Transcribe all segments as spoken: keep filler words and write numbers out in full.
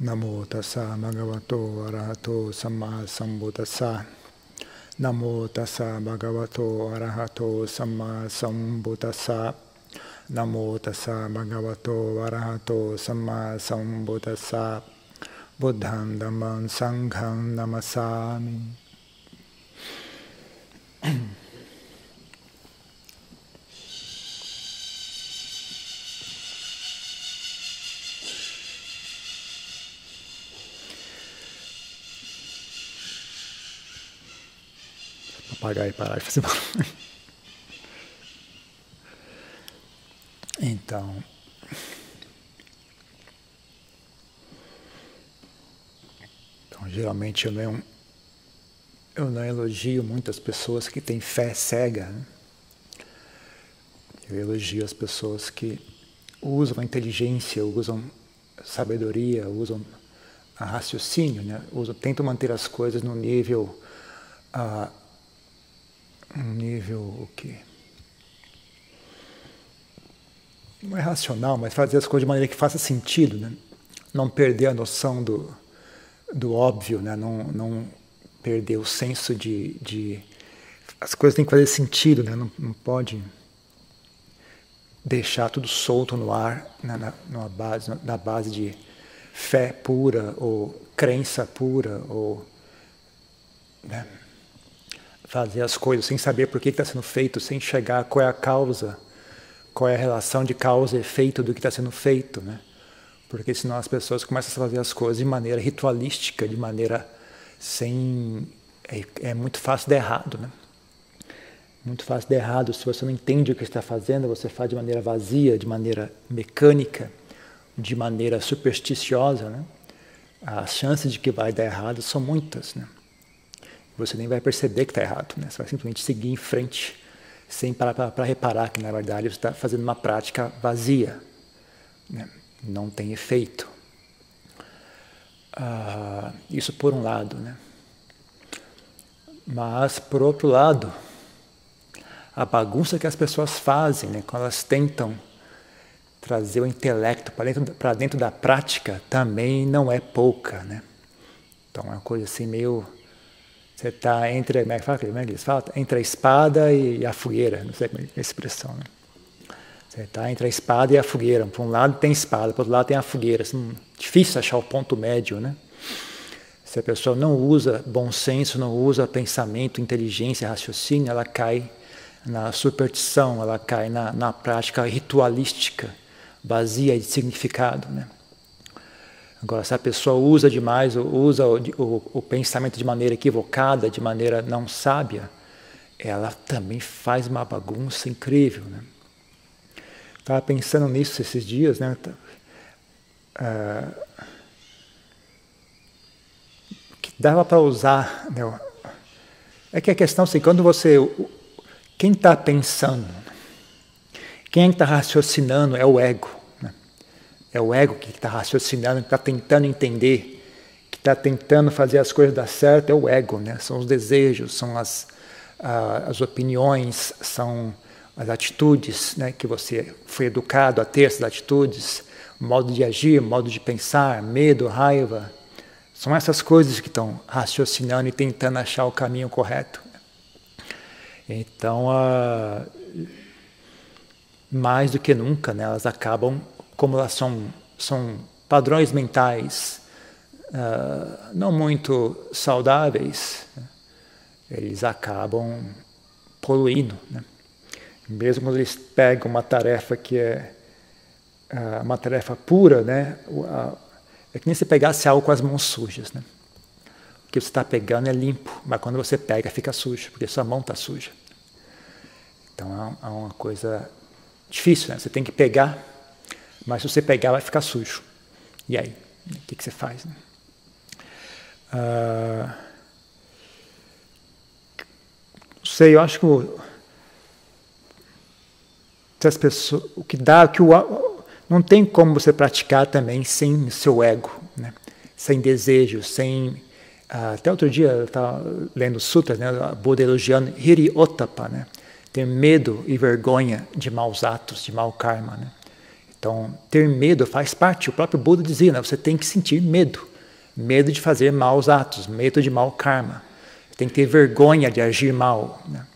Namo tassa bhagavato arahato samma sambuddhassa. Namo tassa bhagavato arahato samma sambuddhassa. Namo tassa bhagavato arahato samma sambuddhassa. Buddham dhammam sangham namasami. Apagar e parar de fazer barulho. Então, então, geralmente eu não, eu não elogio muitas pessoas que têm fé cega, né? Eu elogio as pessoas que usam a inteligência, usam sabedoria, usam a raciocínio, né? Usam, tentam manter as coisas no nível... Ah, um nível que não é racional, mas fazer as coisas de maneira que faça sentido, né? Não perder a noção do, do óbvio, né? não, não perder o senso de, de... As coisas têm que fazer sentido, né? não, não pode deixar tudo solto no ar, né? na, numa base, na base de fé pura ou crença pura, ou... né? Fazer as coisas sem saber por que está sendo feito, sem chegar qual é a causa, qual é a relação de causa e efeito do que está sendo feito, né? Porque senão as pessoas começam a fazer as coisas de maneira ritualística, de maneira sem... É, é muito fácil dar errado, né? Muito fácil dar errado. Se você não entende o que está fazendo, você faz de maneira vazia, de maneira mecânica, de maneira supersticiosa, né? As chances de que vai dar errado são muitas, né? Você nem vai perceber que está errado, né? Você vai simplesmente seguir em frente, sem parar para reparar que, na verdade, você está fazendo uma prática vazia, né? Não tem efeito. Ah, isso por um lado, né? Mas, por outro lado, a bagunça que as pessoas fazem, né? Quando elas tentam trazer o intelecto para dentro, para dentro da prática, também não é pouca, né? Então, é uma coisa assim meio... Você está entre, como é que fala, como é que eles falam? Entre a espada e a fogueira, não sei como é a expressão, né? Você está entre a espada e a fogueira. Por um lado tem espada, por outro lado tem a fogueira. Assim, difícil achar o ponto médio, né? Se a pessoa não usa bom senso, não usa pensamento, inteligência, raciocínio, ela cai na superstição, ela cai na, na prática ritualística, vazia de significado, né? Agora, se a pessoa usa demais, usa o, o, o pensamento de maneira equivocada, de maneira não sábia, ela também faz uma bagunça incrível, né? Estava pensando nisso esses dias, né? Ah, que dava para usar, né? É que a questão é assim, quando você... Quem está pensando, quem está raciocinando é o ego. É o ego que está raciocinando, que está tentando entender, que está tentando fazer as coisas dar certo, é o ego, né? São os desejos, são as, ah, as opiniões, são as atitudes, né? Que você foi educado a ter, essas atitudes, modo de agir, modo de pensar, medo, raiva. São essas coisas que estão raciocinando e tentando achar o caminho correto. Então, ah, mais do que nunca, né? Elas acabam... como elas são, são padrões mentais uh, não muito saudáveis, né? Eles acabam poluindo, né? Mesmo quando eles pegam uma tarefa que é uh, uma tarefa pura, né? uh, é que nem se pegasse algo com as mãos sujas, né? O que você está pegando é limpo, mas quando você pega fica sujo, porque sua mão está suja. Então é uma coisa difícil, né? Você tem que pegar, mas se você pegar, vai ficar sujo. E aí? O que, que você faz? Né? Ah, não sei, eu acho que o, se as pessoas, o que dá, que o, não tem como você praticar também sem seu ego, né? Sem desejo, sem... Ah, até outro dia eu estava lendo sutras, né? Buda elogiando Hiriotapa, né? Ter medo e vergonha de maus atos, de mau karma, né? Então, ter medo faz parte, o próprio Buda dizia, né? Você tem que sentir medo. Medo de fazer maus atos, medo de mau karma. Tem que ter vergonha de agir mal, né?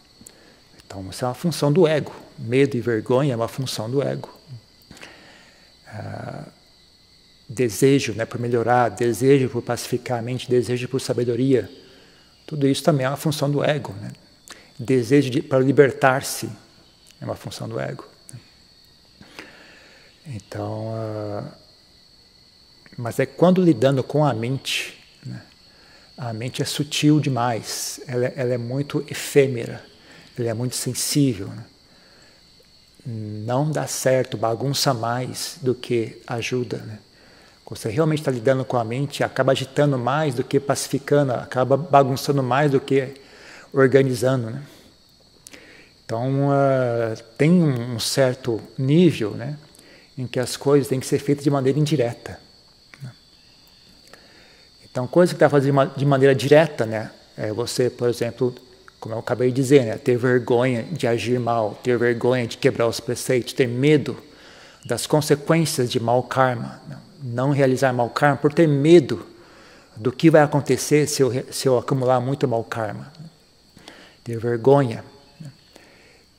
Então, isso é uma função do ego. Medo e vergonha é uma função do ego. Ah, desejo, né, por melhorar, desejo por pacificar a mente, desejo por sabedoria. Tudo isso também é uma função do ego, né? Desejo de, para libertar-se é uma função do ego. Então, ah, mas é quando lidando com a mente, né? A mente é sutil demais, ela, ela é muito efêmera, ela é muito sensível, né? Não dá certo, bagunça mais do que ajuda, né? Quando você realmente está lidando com a mente, acaba agitando mais do que pacificando, acaba bagunçando mais do que organizando, né? Então, uh, tem um certo nível, né, em que as coisas têm que ser feitas de maneira indireta. Então, coisa que dá para fazer de maneira direta, né, é você, por exemplo, como eu acabei de dizer, né, ter vergonha de agir mal, ter vergonha de quebrar os preceitos, ter medo das consequências de mau karma, não realizar mau karma por ter medo do que vai acontecer se eu, se eu acumular muito mau karma, ter vergonha,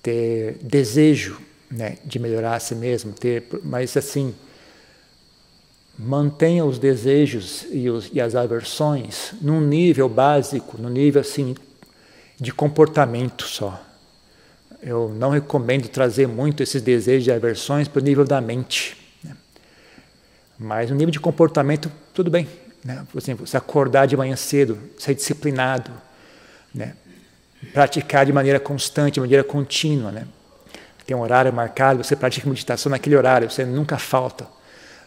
ter desejo, né, de melhorar a si mesmo, ter, mas assim, mantenha os desejos e, os, e as aversões num nível básico, num nível assim, de comportamento só. Eu não recomendo trazer muito esses desejos e aversões para o nível da mente, né? Mas no nível de comportamento, tudo bem, né? Por exemplo, se acordar de manhã cedo, ser disciplinado, né? Praticar de maneira constante, de maneira contínua, né? Tem um horário marcado, você pratica meditação naquele horário, você nunca falta.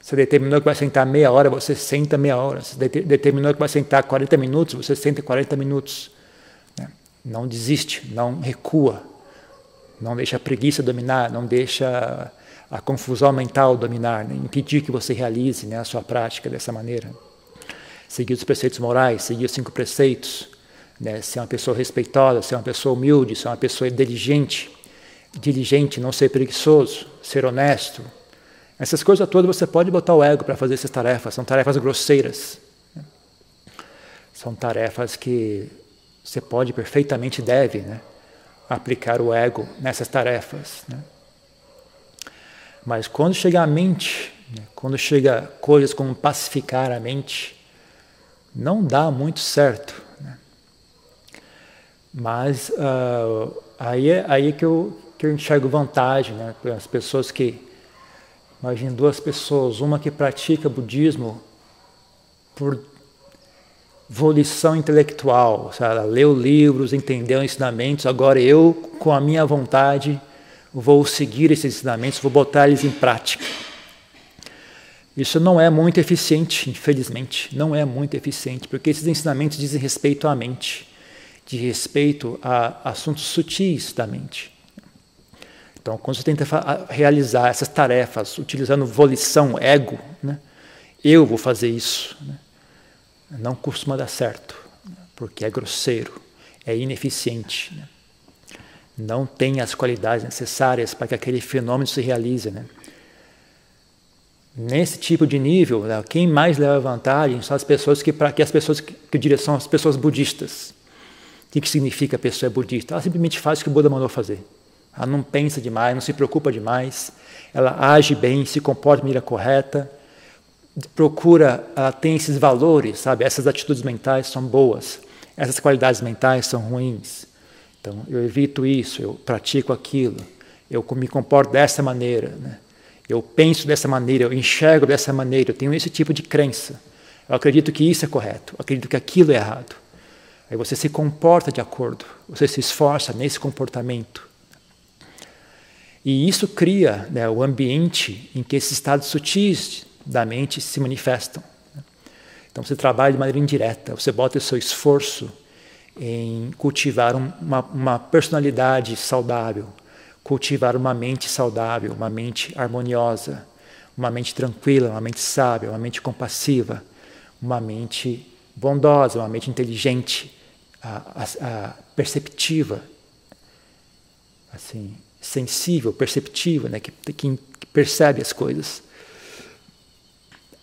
Você determinou que vai sentar meia hora, você senta meia hora. Você de determinou que vai sentar quarenta minutos, você senta quarenta minutos. Não desiste, não recua, não deixa a preguiça dominar, não deixa a confusão mental dominar, né? Impedir que você realize, né, a sua prática dessa maneira. Seguir os preceitos morais, seguir os cinco preceitos, né? Ser uma pessoa respeitosa, ser uma pessoa humilde, ser uma pessoa diligente, diligente, não ser preguiçoso, ser honesto. Essas coisas todas você pode botar o ego para fazer essas tarefas, são tarefas grosseiras, né? São tarefas que você pode, perfeitamente deve, né, aplicar o ego nessas tarefas, né? Mas quando chega a mente, né, quando chega coisas como pacificar a mente, não dá muito certo, né? Mas uh, aí, é, aí é que eu, que eu enxergo vantagem, né, para as pessoas que... Imagina duas pessoas, uma que pratica budismo por volição intelectual, ela leu livros, entendeu ensinamentos, agora eu, com a minha vontade, vou seguir esses ensinamentos, vou botar eles em prática. Isso não é muito eficiente, infelizmente, não é muito eficiente, porque esses ensinamentos dizem respeito à mente, de respeito a assuntos sutis da mente. Então, quando você tenta realizar essas tarefas utilizando volição, ego, né? Eu vou fazer isso, né? Não costuma dar certo, porque é grosseiro, é ineficiente, né? Não tem as qualidades necessárias para que aquele fenômeno se realize, né? Nesse tipo de nível, né, quem mais leva vantagem são as pessoas que, para que as pessoas que eu diria são as pessoas budistas. O que, que significa a pessoa budista? Ela simplesmente faz o que o Buda mandou fazer. Ela não pensa demais, não se preocupa demais, ela age bem, se comporta de maneira correta, procura, ela tem esses valores, sabe? Essas atitudes mentais são boas, essas qualidades mentais são ruins. Então, eu evito isso, eu pratico aquilo, eu me comporto dessa maneira, né? Eu penso dessa maneira, eu enxergo dessa maneira, eu tenho esse tipo de crença. Eu acredito que isso é correto, eu acredito que aquilo é errado. Aí você se comporta de acordo, você se esforça nesse comportamento. E isso cria, né, o ambiente em que esses estados sutis da mente se manifestam. Então, você trabalha de maneira indireta, você bota o seu esforço em cultivar uma, uma personalidade saudável, cultivar uma mente saudável, uma mente harmoniosa, uma mente tranquila, uma mente sábia, uma mente compassiva, uma mente bondosa, uma mente inteligente, a, a, a perceptiva, assim... sensível, perceptiva, né? que, que, que percebe as coisas.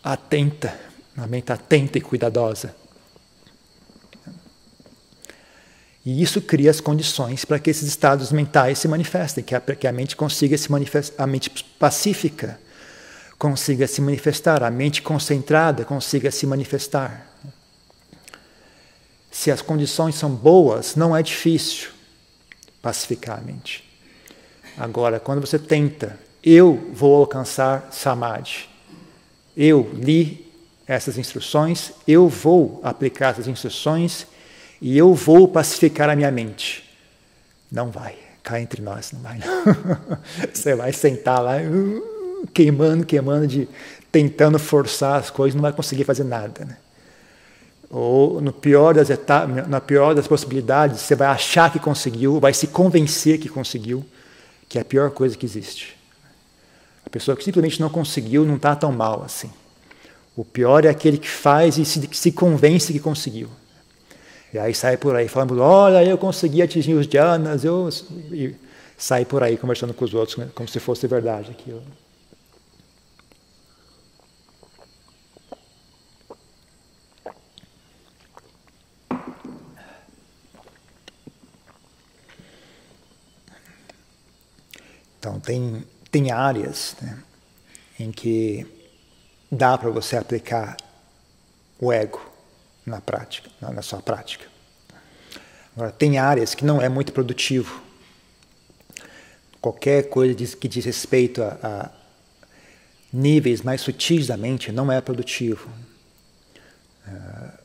Atenta, uma mente atenta e cuidadosa. E isso cria as condições para que esses estados mentais se manifestem, que a, que a mente consiga se manifestar, a mente pacífica consiga se manifestar, a mente concentrada consiga se manifestar. Se as condições são boas, não é difícil pacificar a mente. Agora, quando você tenta, eu vou alcançar Samadhi, eu li essas instruções, eu vou aplicar essas instruções e eu vou pacificar a minha mente. Não vai, cá entre nós, não vai. Não. Você vai sentar lá, queimando, queimando, de, tentando forçar as coisas, não vai conseguir fazer nada, né? Ou, no pior das etapas, na pior das possibilidades, você vai achar que conseguiu, vai se convencer que conseguiu, que é a pior coisa que existe. A pessoa que simplesmente não conseguiu não está tão mal assim. O pior é aquele que faz e se, se convence que conseguiu. E aí sai por aí falando, olha, eu consegui atingir os jhanas, eu... e sai por aí conversando com os outros como se fosse verdade aquilo. Então, tem, tem áreas, né, em que dá para você aplicar o ego na prática, na, na sua prática. Agora, tem áreas que não é muito produtivo. Qualquer coisa que diz respeito a, a níveis mais sutis da mente não é produtivo. Uh,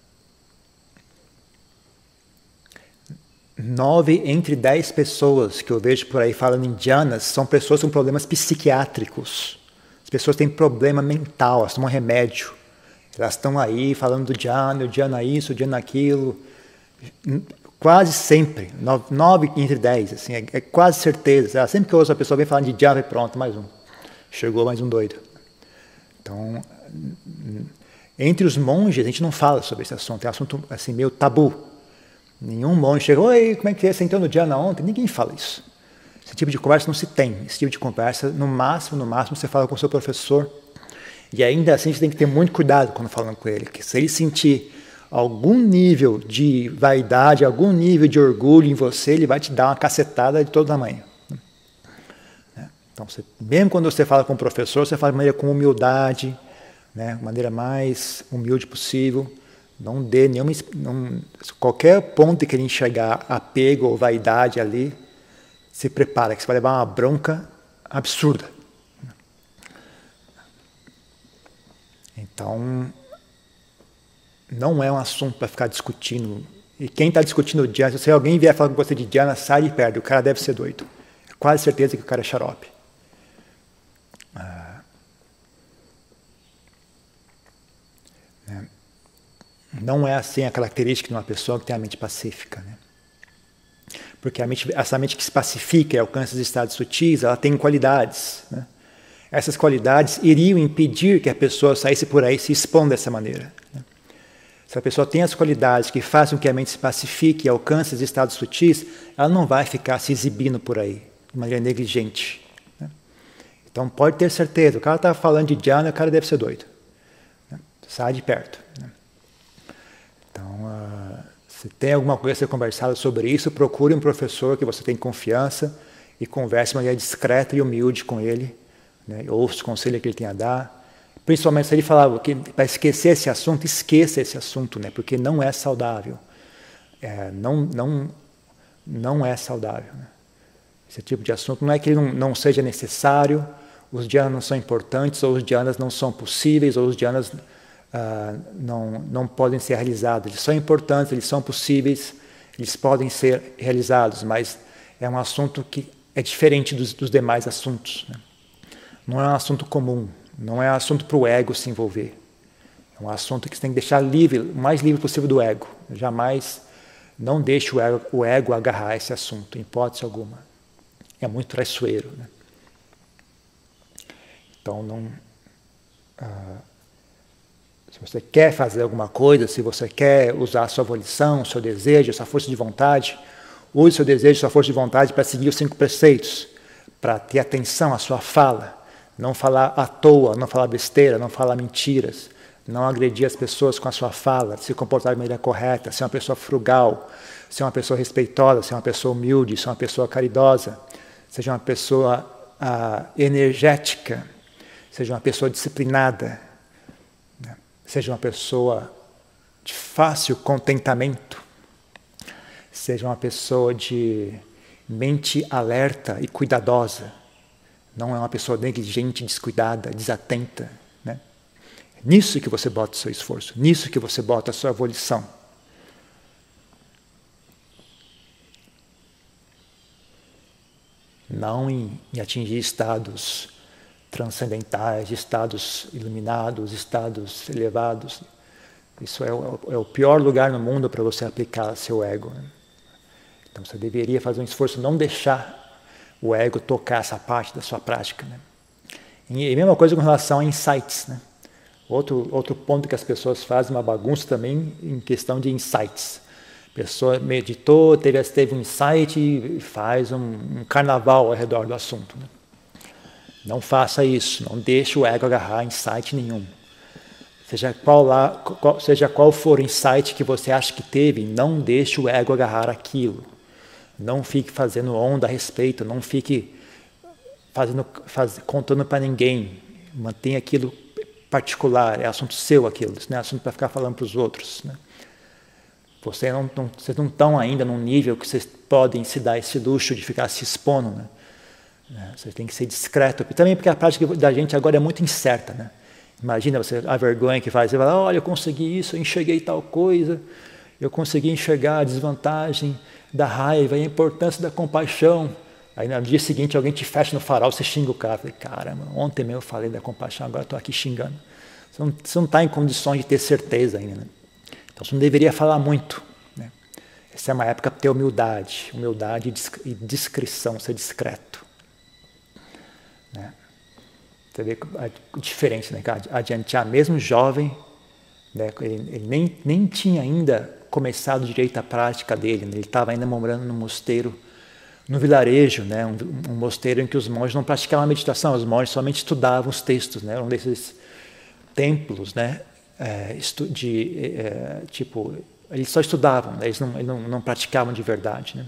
Nove entre dez pessoas que eu vejo por aí falando em jhanas são pessoas com problemas psiquiátricos. As pessoas têm problema mental, elas tomam remédio. Elas estão aí falando do jhana, o jhana isso, o jhana aquilo. Quase sempre, nove entre dez, assim, é, é quase certeza. Sempre que eu ouço a pessoa vem falando de jhana, pronto, mais um. Chegou mais um doido. Então, entre os monges, a gente não fala sobre esse assunto, é um assunto assim, meio tabu. Nenhum monge chega, oi, como é que você entrou no jhana ontem? Ninguém fala isso. Esse tipo de conversa não se tem. Esse tipo de conversa, no máximo, no máximo, você fala com o seu professor. E ainda assim, você tem que ter muito cuidado quando falando com ele. Que se ele sentir algum nível de vaidade, algum nível de orgulho em você, ele vai te dar uma cacetada de todo tamanho. Então, você, mesmo quando você fala com o professor, você fala de maneira com humildade, né, de maneira mais humilde possível. Não dê nenhuma... Não, qualquer ponto que ele enxergar apego ou vaidade ali, se prepara, que você vai levar uma bronca absurda. Então, não é um assunto para ficar discutindo. E quem está discutindo o jhana, se alguém vier falar com você de jhana, sai e perde. O cara deve ser doido. Quase certeza que o cara é xarope. Ah. Né? Não é assim a característica de uma pessoa que tem a mente pacífica, né? Porque a mente, essa mente que se pacifica e alcança os estados sutis, ela tem qualidades, né? Essas qualidades iriam impedir que a pessoa saísse por aí e se expondo dessa maneira, né? Se a pessoa tem as qualidades que fazem com que a mente se pacifique e alcance os estados sutis, ela não vai ficar se exibindo por aí de maneira negligente, né? Então pode ter certeza, o cara está falando de jhana, o cara deve ser doido, né? Sai de perto, né? Então, uh, se tem alguma coisa a ser conversada sobre isso, procure um professor que você tem confiança e converse de maneira discreta e humilde com ele, né? Ouça os conselhos que ele tem a dar. Principalmente se ele falar que para esquecer esse assunto, esqueça esse assunto, né? Porque não é saudável. É, não, não, não é saudável, né? Esse tipo de assunto não é que ele não, não seja necessário, os jhanas não são importantes, ou os jhanas não são possíveis, ou os jhanas... Uh, não, não podem ser realizados. Eles são importantes, eles são possíveis, eles podem ser realizados, mas é um assunto que é diferente dos, dos demais assuntos, né? Não é um assunto comum, não é um assunto para o ego se envolver. É um assunto que você tem que deixar livre, o mais livre possível do ego. Eu jamais não deixe o ego, o ego agarrar esse assunto, em hipótese alguma. É muito traiçoeiro, né? Então, não... Uh, Se você quer fazer alguma coisa, se você quer usar a sua volição, o seu desejo, a sua força de vontade, use o seu desejo, a sua força de vontade para seguir os cinco preceitos, para ter atenção à sua fala, não falar à toa, não falar besteira, não falar mentiras, não agredir as pessoas com a sua fala, se comportar de maneira correta, ser uma pessoa frugal, ser uma pessoa respeitosa, ser uma pessoa humilde, ser uma pessoa caridosa, seja uma pessoa ah, energética, seja uma pessoa disciplinada, né? Seja uma pessoa de fácil contentamento, seja uma pessoa de mente alerta e cuidadosa, não é uma pessoa negligente, descuidada, desatenta, né? Nisso que você bota o seu esforço, nisso que você bota a sua volição. Não em, em atingir estados transcendentais, estados iluminados, estados elevados. Isso é o, é o pior lugar no mundo para você aplicar seu ego, né? Então você deveria fazer um esforço, não deixar o ego tocar essa parte da sua prática, né? E a mesma coisa com relação a insights, né? Outro, outro ponto que as pessoas fazem uma bagunça também em questão de insights. A pessoa meditou, teve, teve um insight e faz um, um carnaval ao redor do assunto, né? Não faça isso, não deixe o ego agarrar insight nenhum. Seja qual, lá, qual, seja qual for o insight que você acha que teve, não deixe o ego agarrar aquilo. Não fique fazendo onda a respeito, não fique fazendo, faz, contando para ninguém. Mantenha aquilo particular, é assunto seu aquilo, não é assunto para ficar falando para os outros, né? Você não, não, vocês não estão ainda num nível que vocês podem se dar esse luxo de ficar se expondo, né? Você tem que ser discreto, também porque a prática da gente agora é muito incerta, né? Imagina você, a vergonha que faz, você fala, olha, eu consegui isso, eu enxerguei tal coisa, eu consegui enxergar a desvantagem da raiva e a importância da compaixão. Aí no dia seguinte alguém te fecha no farol, você xinga o cara. Fala, caramba, ontem mesmo eu falei da compaixão, agora estou aqui xingando. Você não está em condições de ter certeza ainda, né? Então você não deveria falar muito, né? Essa é uma época para ter humildade, humildade e discrição, ser discreto, né? Você vê a diferença, né? Ajahn Chah, mesmo jovem, né? ele, ele nem, nem tinha ainda começado direito a prática dele, né? Ele estava ainda morando num mosteiro, num vilarejo, né? um, um mosteiro em que os monges não praticavam a meditação, os monges somente estudavam os textos, né? Um desses templos, né? é, de, é, tipo, eles só estudavam, né? eles, não, eles não, não praticavam de verdade, né?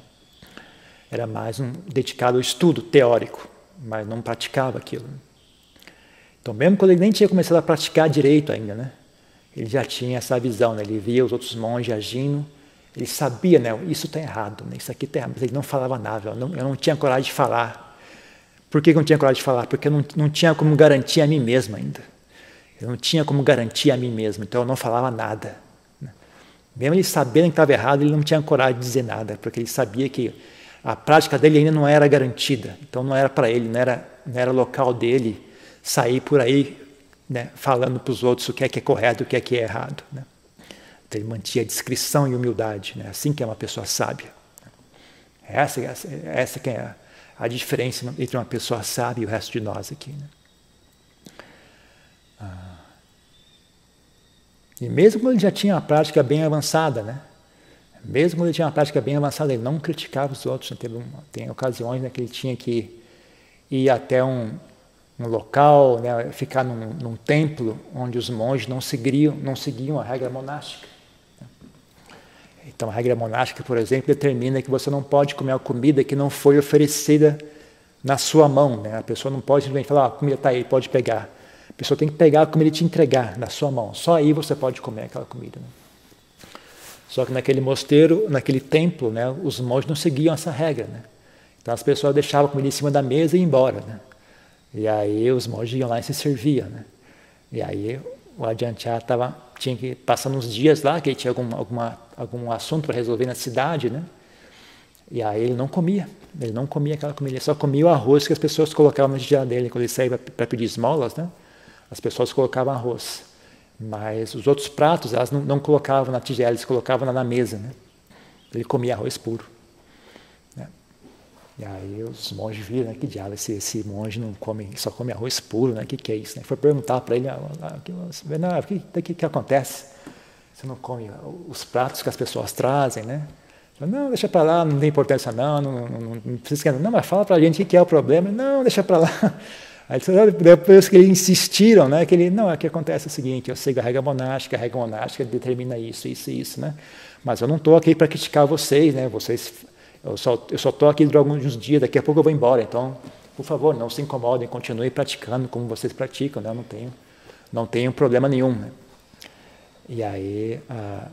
Era mais um dedicado ao estudo teórico, mas não praticava aquilo, né? Então, mesmo quando ele nem tinha começado a praticar direito ainda, né? Ele já tinha essa visão, né? Ele via os outros monges agindo, ele sabia, né? Isso está errado, né? Isso aqui está errado, mas ele não falava nada, eu não, eu não tinha coragem de falar. Por que eu não tinha coragem de falar? Porque eu não, não tinha como garantir a mim mesmo ainda. Eu não tinha como garantir a mim mesmo, então eu não falava nada, né? Mesmo ele sabendo que estava errado, ele não tinha coragem de dizer nada, porque ele sabia que a prática dele ainda não era garantida, então não era para ele, não era, não era local dele sair por aí, né, falando para os outros o que é que é correto, o que é que é errado, né? Então ele mantinha discrição e humildade, né? Assim que é uma pessoa sábia. Essa, essa, essa que é a, a diferença entre uma pessoa sábia e o resto de nós aqui, né? Ah. E mesmo quando ele já tinha uma prática bem avançada, né? Mesmo quando ele tinha uma prática bem avançada, ele não criticava os outros, né? Teve um, tem ocasiões, né, que ele tinha que ir até um um local, né, ficar num, num templo onde os monges não seguiam, não seguiam a regra monástica. Então, a regra monástica, por exemplo, determina que você não pode comer a comida que não foi oferecida na sua mão, né? A pessoa não pode simplesmente falar, ah, a comida está aí, pode pegar. A pessoa tem que pegar a comida e te entregar na sua mão. Só aí você pode comer aquela comida, né? Só que naquele mosteiro, naquele templo, né, os monges não seguiam essa regra, né? Então, as pessoas deixavam a comida em cima da mesa e iam embora, né? E aí os monges iam lá e se serviam, né? E aí o Ajahn Chah tava, tinha que passar uns dias lá, que ele tinha algum, alguma, algum assunto para resolver na cidade, né? E aí ele não comia, ele não comia aquela comida, ele só comia o arroz que as pessoas colocavam na tigela dele, quando ele saía para pedir esmolas, né? As pessoas colocavam arroz, mas os outros pratos elas não, não colocavam na tigela, eles colocavam lá na mesa, né? Ele comia arroz puro. E aí os monges viram, né, que diabo, esse, esse monge não come, só come arroz puro, né? Que que é isso, né? Foi perguntar para ele, ah, que, que, que, que acontece? Você não come os pratos que as pessoas trazem, né? Não, deixa para lá, não tem importância não, não, não, não precisa... Não, mas fala para a gente o que, que é o problema. Não, deixa para lá. Aí, depois que eles insistiram, né, que ele, não, é que acontece o seguinte, eu sigo a regra monástica, a regra monástica determina isso, isso e isso, né? Mas eu não estou aqui para criticar vocês, né? Vocês, eu só eu só estou aqui por alguns dias, daqui a pouco eu vou embora, então, por favor, não se incomodem, continuem praticando como vocês praticam, né? Eu não tenho, não tenho problema nenhum, né? E aí, ah,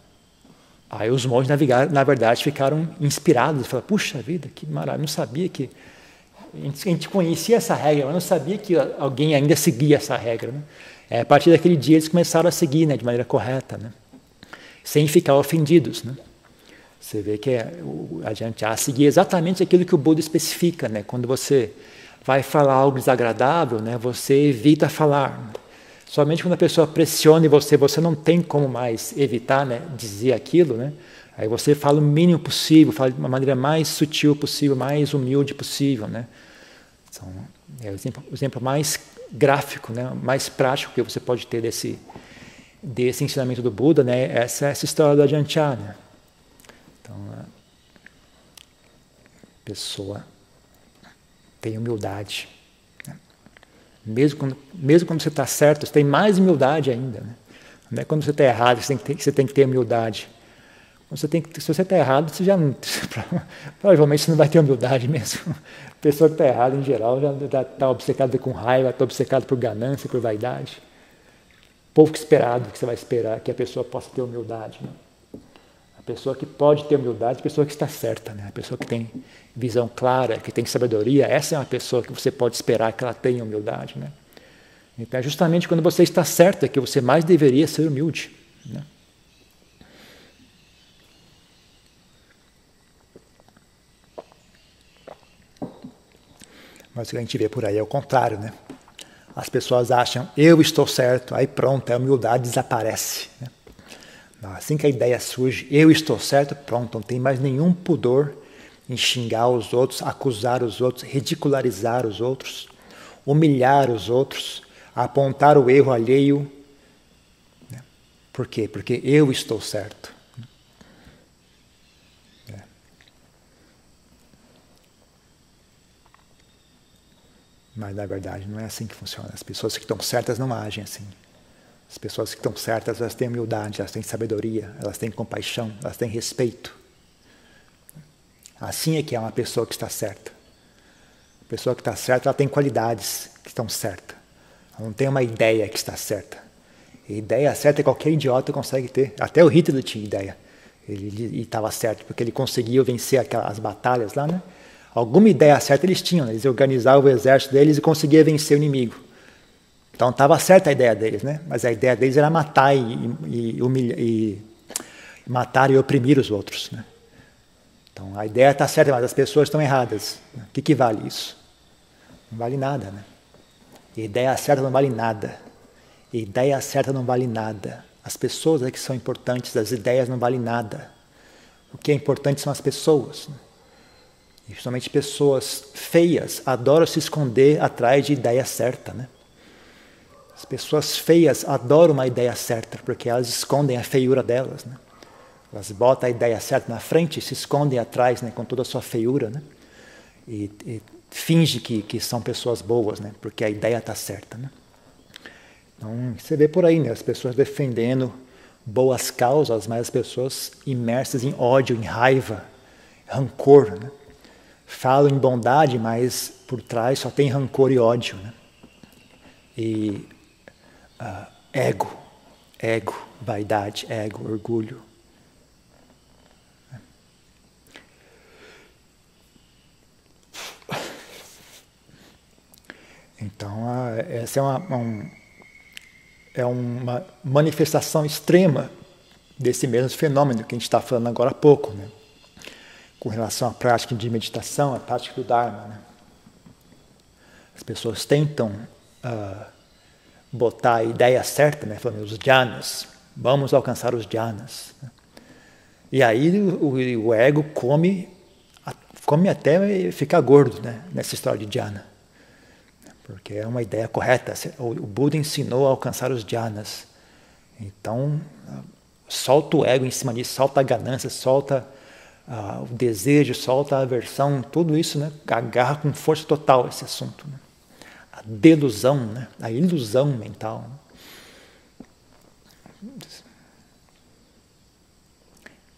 aí os monges, na verdade, ficaram inspirados, falaram, puxa vida, que maravilha, não sabia que... A gente conhecia essa regra, mas não sabia que alguém ainda seguia essa regra, né? É, a partir daquele dia eles começaram a seguir, né, de maneira correta, né? Sem ficar ofendidos, né? Você vê que é, o Ajahn Chah seguia exatamente aquilo que o Buda especifica, né? Quando você vai falar algo desagradável, né, você evita falar. Somente quando a pessoa pressione você, você não tem como mais evitar, né, dizer aquilo, né? Aí você fala o mínimo possível, fala de uma maneira mais sutil possível, mais humilde possível, né? Então, é o exemplo, o exemplo mais gráfico, né, mais prático que você pode ter desse, desse ensinamento do Buda, né? Essa é essa história do Ajahn Chah, né? Então, a pessoa tem humildade, né? Mesmo quando, mesmo quando você está certo, você tem mais humildade ainda, né? Não é quando você está errado, você tem que ter, você tem que ter humildade. Você tem que, se você está errado, você já não, provavelmente você não vai ter humildade mesmo. A pessoa que está errada, em geral, já está obcecada com raiva, está obcecada por ganância, por vaidade. Pouco esperado que você vai esperar que a pessoa possa ter humildade, né? A pessoa que pode ter humildade é a pessoa que está certa, né? A pessoa que tem visão clara, que tem sabedoria, essa é uma pessoa que você pode esperar que ela tenha humildade, né? Então, é justamente quando você está certa que você mais deveria ser humilde, né? Mas o que a gente vê por aí é o contrário, né? As pessoas acham, eu estou certo, aí pronto, a humildade desaparece, né? Assim que a ideia surge, eu estou certo, pronto, não tem mais nenhum pudor em xingar os outros, acusar os outros, ridicularizar os outros, humilhar os outros, apontar o erro alheio, né? Por quê? Porque eu estou certo. Mas, na verdade, não é assim que funciona. As pessoas que estão certas não agem assim. As pessoas que estão certas, elas têm humildade, elas têm sabedoria, elas têm compaixão, elas têm respeito. Assim é que é uma pessoa que está certa. A pessoa que está certa, ela tem qualidades que estão certas. Ela não tem uma ideia que está certa. A ideia certa qualquer idiota consegue ter. Até o Hitler tinha ideia. Ele estava certo porque ele conseguiu vencer aquelas, as batalhas lá, né? Alguma ideia certa eles tinham, né? Eles organizavam o exército deles e conseguiam vencer o inimigo. Então estava certa a ideia deles, né? Mas a ideia deles era matar e, e, humilhar, e matar e oprimir os outros, né? Então a ideia está certa, mas as pessoas estão erradas, né? O que, que vale isso? Não vale nada, né? A ideia certa não vale nada. A ideia certa não vale nada. As pessoas é que são importantes, as ideias não valem nada. O que é importante são as pessoas, né? E principalmente pessoas feias adoram se esconder atrás de ideia certa, né? As pessoas feias adoram uma ideia certa, porque elas escondem a feiura delas, né? Elas botam a ideia certa na frente e se escondem atrás, né, com toda a sua feiura, né? E, e finge que, que são pessoas boas, né? Porque a ideia está certa, né? Então, você vê por aí, né? As pessoas defendendo boas causas, mas as pessoas imersas em ódio, em raiva, rancor, né? Falam em bondade, mas por trás só tem rancor e ódio, né? E uh, ego, ego, vaidade, ego, orgulho. Então, uh, essa é uma, um, é uma manifestação extrema desse mesmo fenômeno que a gente está falando agora há pouco, né? Com relação à prática de meditação, à prática do Dharma, né? As pessoas tentam uh, botar a ideia certa, né? Falando os jhanas, vamos alcançar os jhanas. E aí o, o ego come, come até ficar gordo, né? Nessa história de jhana. Porque é uma ideia correta. O Buda ensinou a alcançar os jhanas. Então, solta o ego em cima disso, solta a ganância, solta... Uh, o desejo, solta a aversão, tudo isso, né? Agarra com força total esse assunto, né? a delusão, né? A ilusão mental.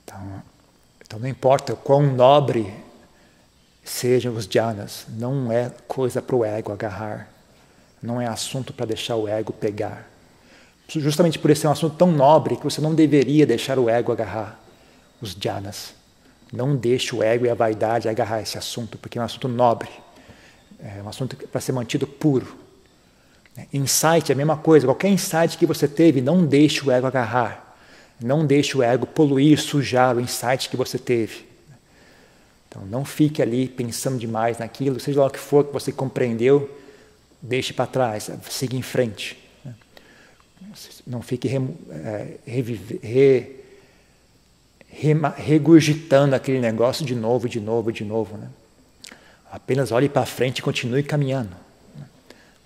Então, então, não importa o quão nobre sejam os dhyanas, não é coisa para o ego agarrar, não é assunto para deixar o ego pegar. Justamente por esse é um assunto tão nobre que você não deveria deixar o ego agarrar os dhyanas. Não deixe o ego e a vaidade agarrar esse assunto, porque é um assunto nobre, é um assunto para ser mantido puro. Insight é a mesma coisa, qualquer insight que você teve, não deixe o ego agarrar. Não deixe o ego poluir, sujar o insight que você teve. Então, não fique ali pensando demais naquilo, seja lá o que for que você compreendeu, deixe para trás, siga em frente. Não fique re, re, re, re, regurgitando aquele negócio de novo, de novo, de novo. Né? Apenas olhe para frente e continue caminhando.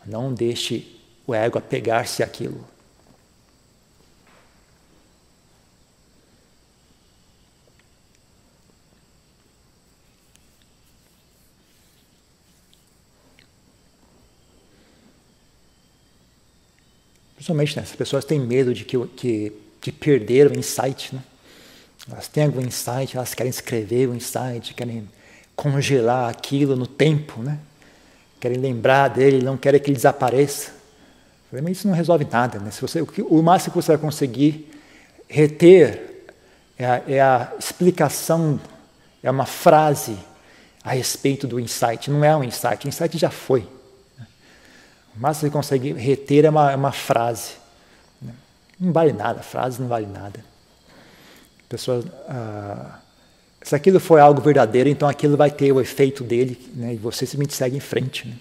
Não deixe o ego apegar-se àquilo. Principalmente, né? As pessoas têm medo de, que, que, de perder o insight. Né? Elas têm algum insight, elas querem escrever o insight, querem congelar aquilo no tempo, né? Querem lembrar dele, não querem que ele desapareça. Mas isso não resolve nada. Né? Se você, o, que, o máximo que você vai conseguir reter é a, é a explicação, é uma frase a respeito do insight. Não é um insight, o insight já foi. Mas você consegue reter é uma, uma frase. Não vale nada, a frase não vale nada. Pessoas, ah, se aquilo for algo verdadeiro, então aquilo vai ter o efeito dele, né? E você simplesmente segue em frente. Né?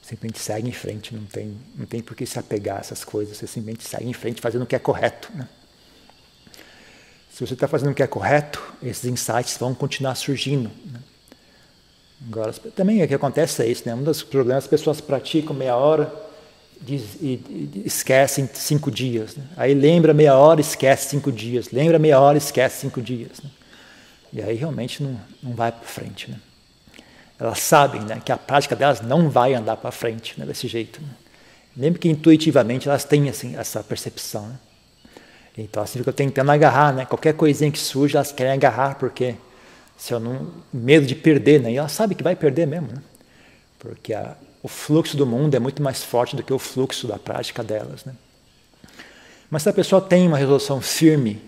Simplesmente segue em frente, não tem, não tem por que se apegar a essas coisas, você simplesmente segue em frente fazendo o que é correto. Né? Se você está fazendo o que é correto, esses insights vão continuar surgindo. Né? Agora, também o que acontece é isso, né? Um dos problemas, as pessoas praticam meia hora diz, e, e esquecem cinco dias. Né? Aí lembra meia hora, esquece cinco dias. Lembra meia hora, esquece cinco dias. Né? E aí realmente não, não vai para frente. Né? Elas sabem, né, que a prática delas não vai andar para frente, né, desse jeito. Né? Lembra que intuitivamente elas têm assim, essa percepção. Né? Então elas ficam tentando agarrar, né? Qualquer coisinha que surge elas querem agarrar, porque... Se eu não, medo de perder, né? E ela sabe que vai perder mesmo, né? Porque a, o fluxo do mundo é muito mais forte do que o fluxo da prática delas, né? Mas se a pessoa tem uma resolução firme,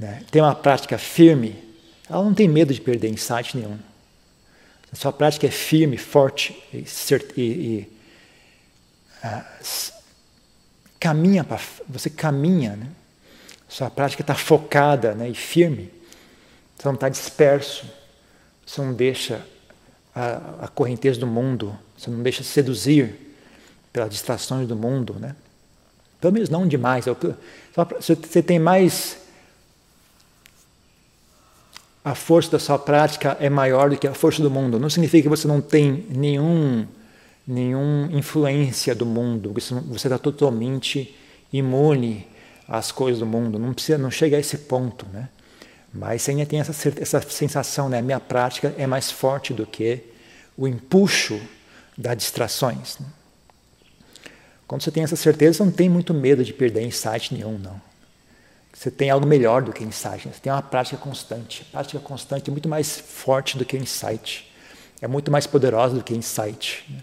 né? Tem uma prática firme, ela não tem medo de perder insight nenhum. Se a sua prática é firme, forte e, e, e ah, caminha pra, você caminha, né? Sua prática está focada, né? E firme. Você não está disperso, você não deixa a, a correnteza do mundo, você não deixa seduzir pelas distrações do mundo, né? Pelo menos não demais. Você tem mais... A força da sua prática é maior do que a força do mundo. Não significa que você não tem nenhum, nenhum influência do mundo, que você está totalmente imune às coisas do mundo. Não precisa, não chega a esse ponto, né? Mas você ainda tem essa, essa sensação, né? Minha prática é mais forte do que o empuxo das distrações. Né? Quando você tem essa certeza, você não tem muito medo de perder insight nenhum, não. Você tem algo melhor do que insight, né? Você tem uma prática constante. A prática constante é muito mais forte do que insight. É muito mais poderosa do que insight. Né?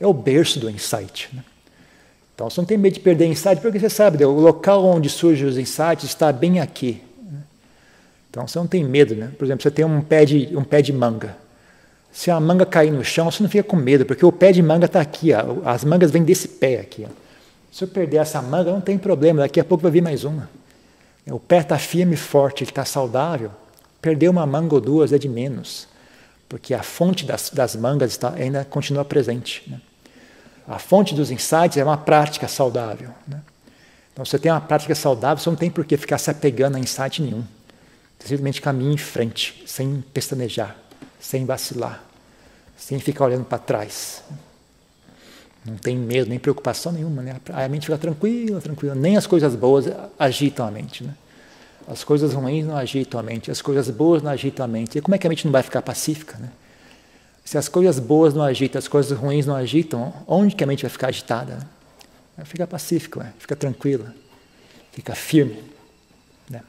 É o berço do insight, né? Então, você não tem medo de perder insight, porque você sabe, né? O local onde surgem os insights está bem aqui. Então, você não tem medo, né? Por exemplo, você tem um pé de, um pé de manga. Se a manga cair no chão, você não fica com medo, porque o pé de manga está aqui, ó. As mangas vêm desse pé aqui, ó. Se eu perder essa manga, não tem problema, daqui a pouco vai vir mais uma. O pé está firme e forte, ele está saudável. Perder uma manga ou duas é de menos, porque a fonte das, das mangas está, ainda continua presente, né? A fonte dos insights é uma prática saudável, né? Então, se você tem uma prática saudável, você não tem por que ficar se apegando a insight nenhum. Simplesmente caminhe em frente, sem pestanejar, sem vacilar, sem ficar olhando para trás. Não tem medo, nem preocupação nenhuma, né? A mente fica tranquila, tranquila. Nem as coisas boas agitam a mente, né? As coisas ruins não agitam a mente, as coisas boas não agitam a mente. E como é que a mente não vai ficar pacífica, né? Se as coisas boas não agitam, as coisas ruins não agitam, onde que a mente vai ficar agitada? Vai ficar pacífica, vai ficar tranquila, fica firme. Né?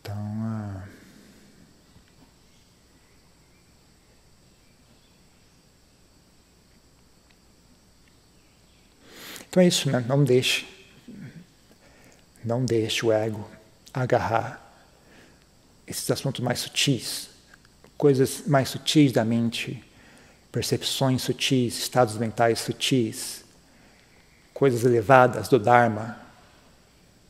Então, ah, então é isso, né? Não deixe, não deixe o ego agarrar esses assuntos mais sutis, coisas mais sutis da mente, percepções sutis, estados mentais sutis, coisas elevadas do Dharma.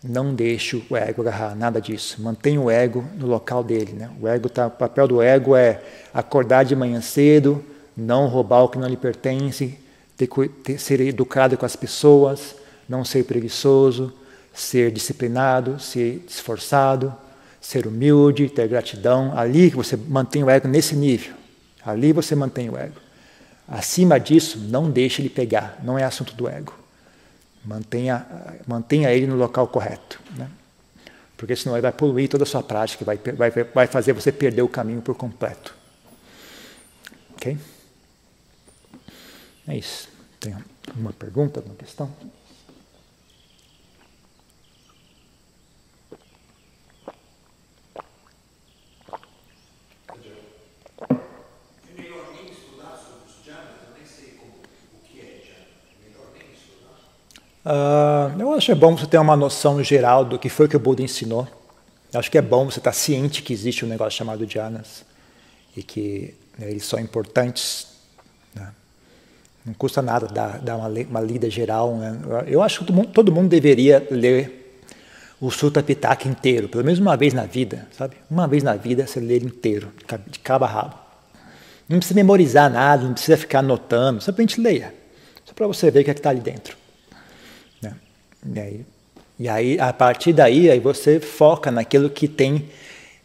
Não deixe o ego agarrar nada disso. Mantenha o ego no local dele, né? O ego tá, o papel do ego é acordar de manhã cedo, não roubar o que não lhe pertence, ter, ter, ser educado com as pessoas, não ser preguiçoso, ser disciplinado, ser esforçado, ser humilde, ter gratidão. Ali que você mantém o ego nesse nível. Ali você mantém o ego. Acima disso, não deixe ele pegar. Não é assunto do ego. Mantenha, mantenha ele no local correto. Né? Porque senão ele vai poluir toda a sua prática, vai, vai, vai fazer você perder o caminho por completo. Ok? É isso. Tem uma pergunta, alguma questão? Uh, eu acho que é bom você ter uma noção geral do que foi que o Buda ensinou. Eu acho que é bom você estar ciente que existe um negócio chamado jhanas e que né, eles são importantes. Né? Não custa nada dar, dar uma, uma lida geral. Né? Eu acho que todo mundo, todo mundo deveria ler o Sutta Pitaka inteiro, pelo menos uma vez na vida, sabe? Uma vez na vida você lê ele inteiro, de cabo a rabo. Não precisa memorizar nada, não precisa ficar anotando, só para a gente ler, só para você ver o que é que está ali dentro. E aí, e aí, a partir daí, aí você foca naquilo que tem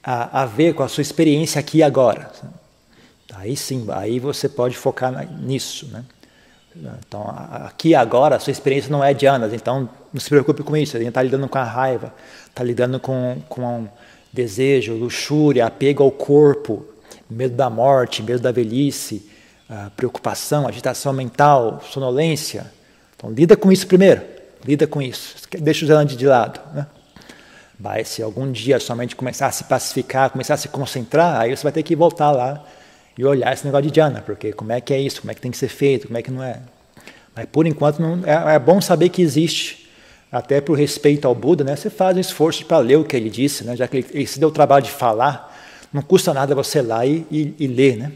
a, a ver com a sua experiência aqui e agora. Aí sim, aí você pode focar na, nisso. Né? Então, aqui e agora, a sua experiência não é jhanas, então não se preocupe com isso. A gente está lidando com a raiva, está lidando com, com um desejo, luxúria, apego ao corpo, medo da morte, medo da velhice, preocupação, agitação mental, sonolência. Então, lida com isso primeiro. Lida com isso, deixa o Zelândia de lado. Né? Vai, se algum dia somente começar a se pacificar, começar a se concentrar, aí você vai ter que voltar lá e olhar esse negócio de jhana, porque como é que é isso, como é que tem que ser feito, como é que não é. Mas por enquanto não, é, é bom saber que existe, até por respeito ao Buda, né? Você faz um esforço para ler o que ele disse, né? Já que ele, ele se deu o trabalho de falar, não custa nada você ir lá e, e, e ler, né?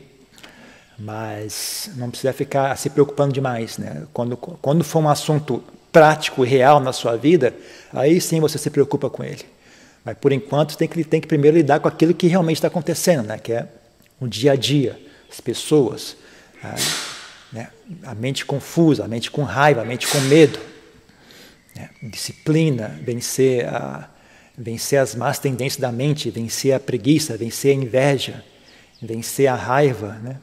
Mas não precisa ficar se preocupando demais. Né? Quando, quando for um assunto prático e real na sua vida, aí sim você se preocupa com ele. Mas, por enquanto, tem que, tem que primeiro lidar com aquilo que realmente está acontecendo, né? Que é o dia a dia, as pessoas, a, né? A mente confusa, a mente com raiva, a mente com medo. Né? Disciplina, vencer, a, vencer as más tendências da mente, vencer a preguiça, vencer a inveja, vencer a raiva, né?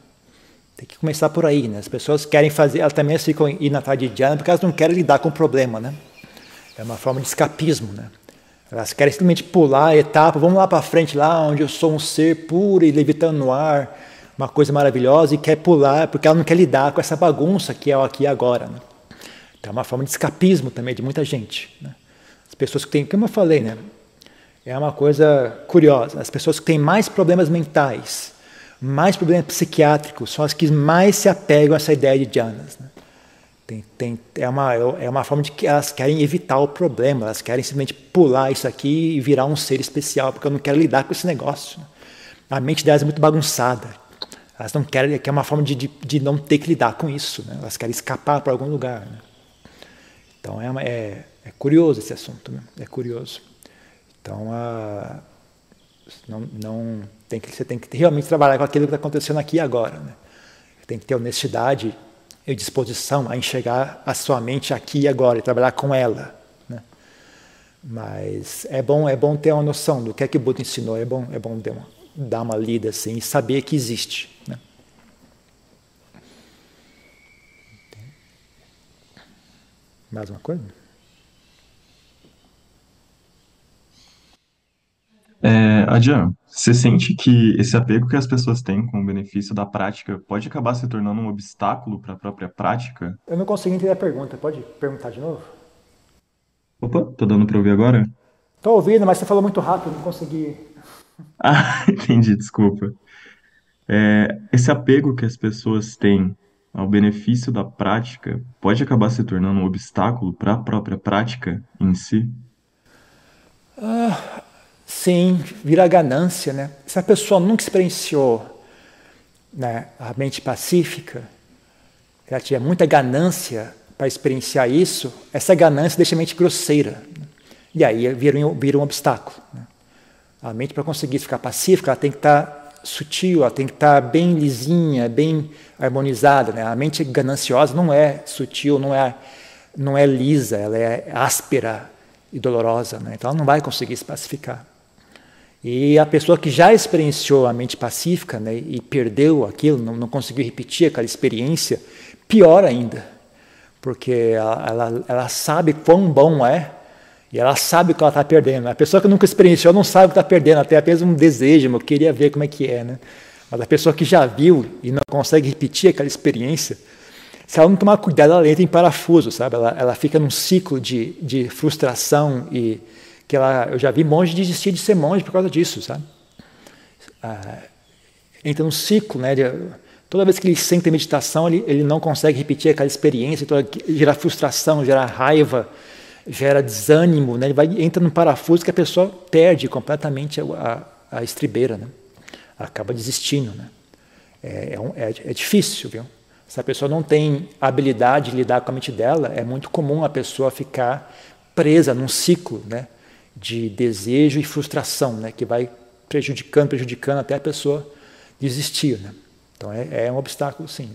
Tem que começar por aí, né? As pessoas querem fazer, elas também ficam indo atrás de jhana porque elas não querem lidar com o problema, né? É uma forma de escapismo, né? Elas querem simplesmente pular a etapa, vamos lá para frente, lá onde eu sou um ser puro e levitando no ar, uma coisa maravilhosa, e quer pular porque ela não quer lidar com essa bagunça que é o aqui e agora, né? Então é uma forma de escapismo também de muita gente, né? As pessoas que têm, como eu falei, né? É uma coisa curiosa, as pessoas que têm mais problemas mentais, mais problemas psiquiátricos, são as que mais se apegam a essa ideia de jhanas. Né? Tem, tem, é, uma, é uma forma de que elas querem evitar o problema, elas querem simplesmente pular isso aqui e virar um ser especial, porque eu não quero lidar com esse negócio. Né? A mente delas é muito bagunçada, elas não querem, que é uma forma de, de, de não ter que lidar com isso, né? Elas querem escapar para algum lugar. Né? Então é, uma, é, é curioso esse assunto, né? É curioso. Então, a Não, não, tem que, você tem que realmente trabalhar com aquilo que está acontecendo aqui e agora. Né? Tem que ter honestidade e disposição a enxergar a sua mente aqui e agora e trabalhar com ela. Né? Mas é bom, é bom ter uma noção do que é que o Buda ensinou, é bom, é bom uma, dar uma lida assim, e saber que existe. Né? Mais uma coisa? É, Ajahn, você sente que esse apego que as pessoas têm com o benefício da prática pode acabar se tornando um obstáculo para a própria prática? Eu não consegui entender a pergunta. Pode perguntar de novo? Opa, tá dando para ouvir agora? Tô ouvindo, mas você falou muito rápido, não consegui. Ah, entendi, desculpa. É, esse apego que as pessoas têm ao benefício da prática pode acabar se tornando um obstáculo para a própria prática em si? Ah, sim, vira ganância, né? Se a pessoa nunca experienciou, né, a mente pacífica, ela tinha muita ganância para experienciar isso, essa ganância deixa a mente grosseira. Né? E aí vira um, vira um obstáculo. Né? A mente, para conseguir ficar pacífica, ela tem que estar sutil, ela tem que estar bem lisinha, bem harmonizada. Né? A mente gananciosa não é sutil, não é, não é lisa, ela é áspera e dolorosa. Né? Então ela não vai conseguir se pacificar. E a pessoa que já experienciou a mente pacífica, né, e perdeu aquilo, não, não conseguiu repetir aquela experiência, pior ainda, porque ela, ela, ela sabe quão bom é. E ela sabe o que ela está perdendo. A pessoa que nunca experienciou não sabe o que está perdendo. Ela tem apenas um desejo, eu queria ver como é que é. Né? Mas a pessoa que já viu e não consegue repetir aquela experiência, se ela não tomar cuidado, ela entra em parafuso. Sabe? Ela, ela fica num ciclo de, de frustração. E que ela, eu já vi monge desistir de ser monge por causa disso. Sabe? Ah, entra num ciclo. Né? De, toda vez que ele sente meditação, ele, ele não consegue repetir aquela experiência. Então, gera frustração, gera raiva, gera desânimo, né? Ele vai, entra num parafuso que a pessoa perde completamente a, a, a estribeira, né? Acaba desistindo, né? É, é, um, é, é difícil, viu? Se a pessoa não tem habilidade de lidar com a mente dela, é muito comum a pessoa ficar presa num ciclo, né? De desejo e frustração, né? Que vai prejudicando, prejudicando até a pessoa desistir, né? Então é, é um obstáculo, sim.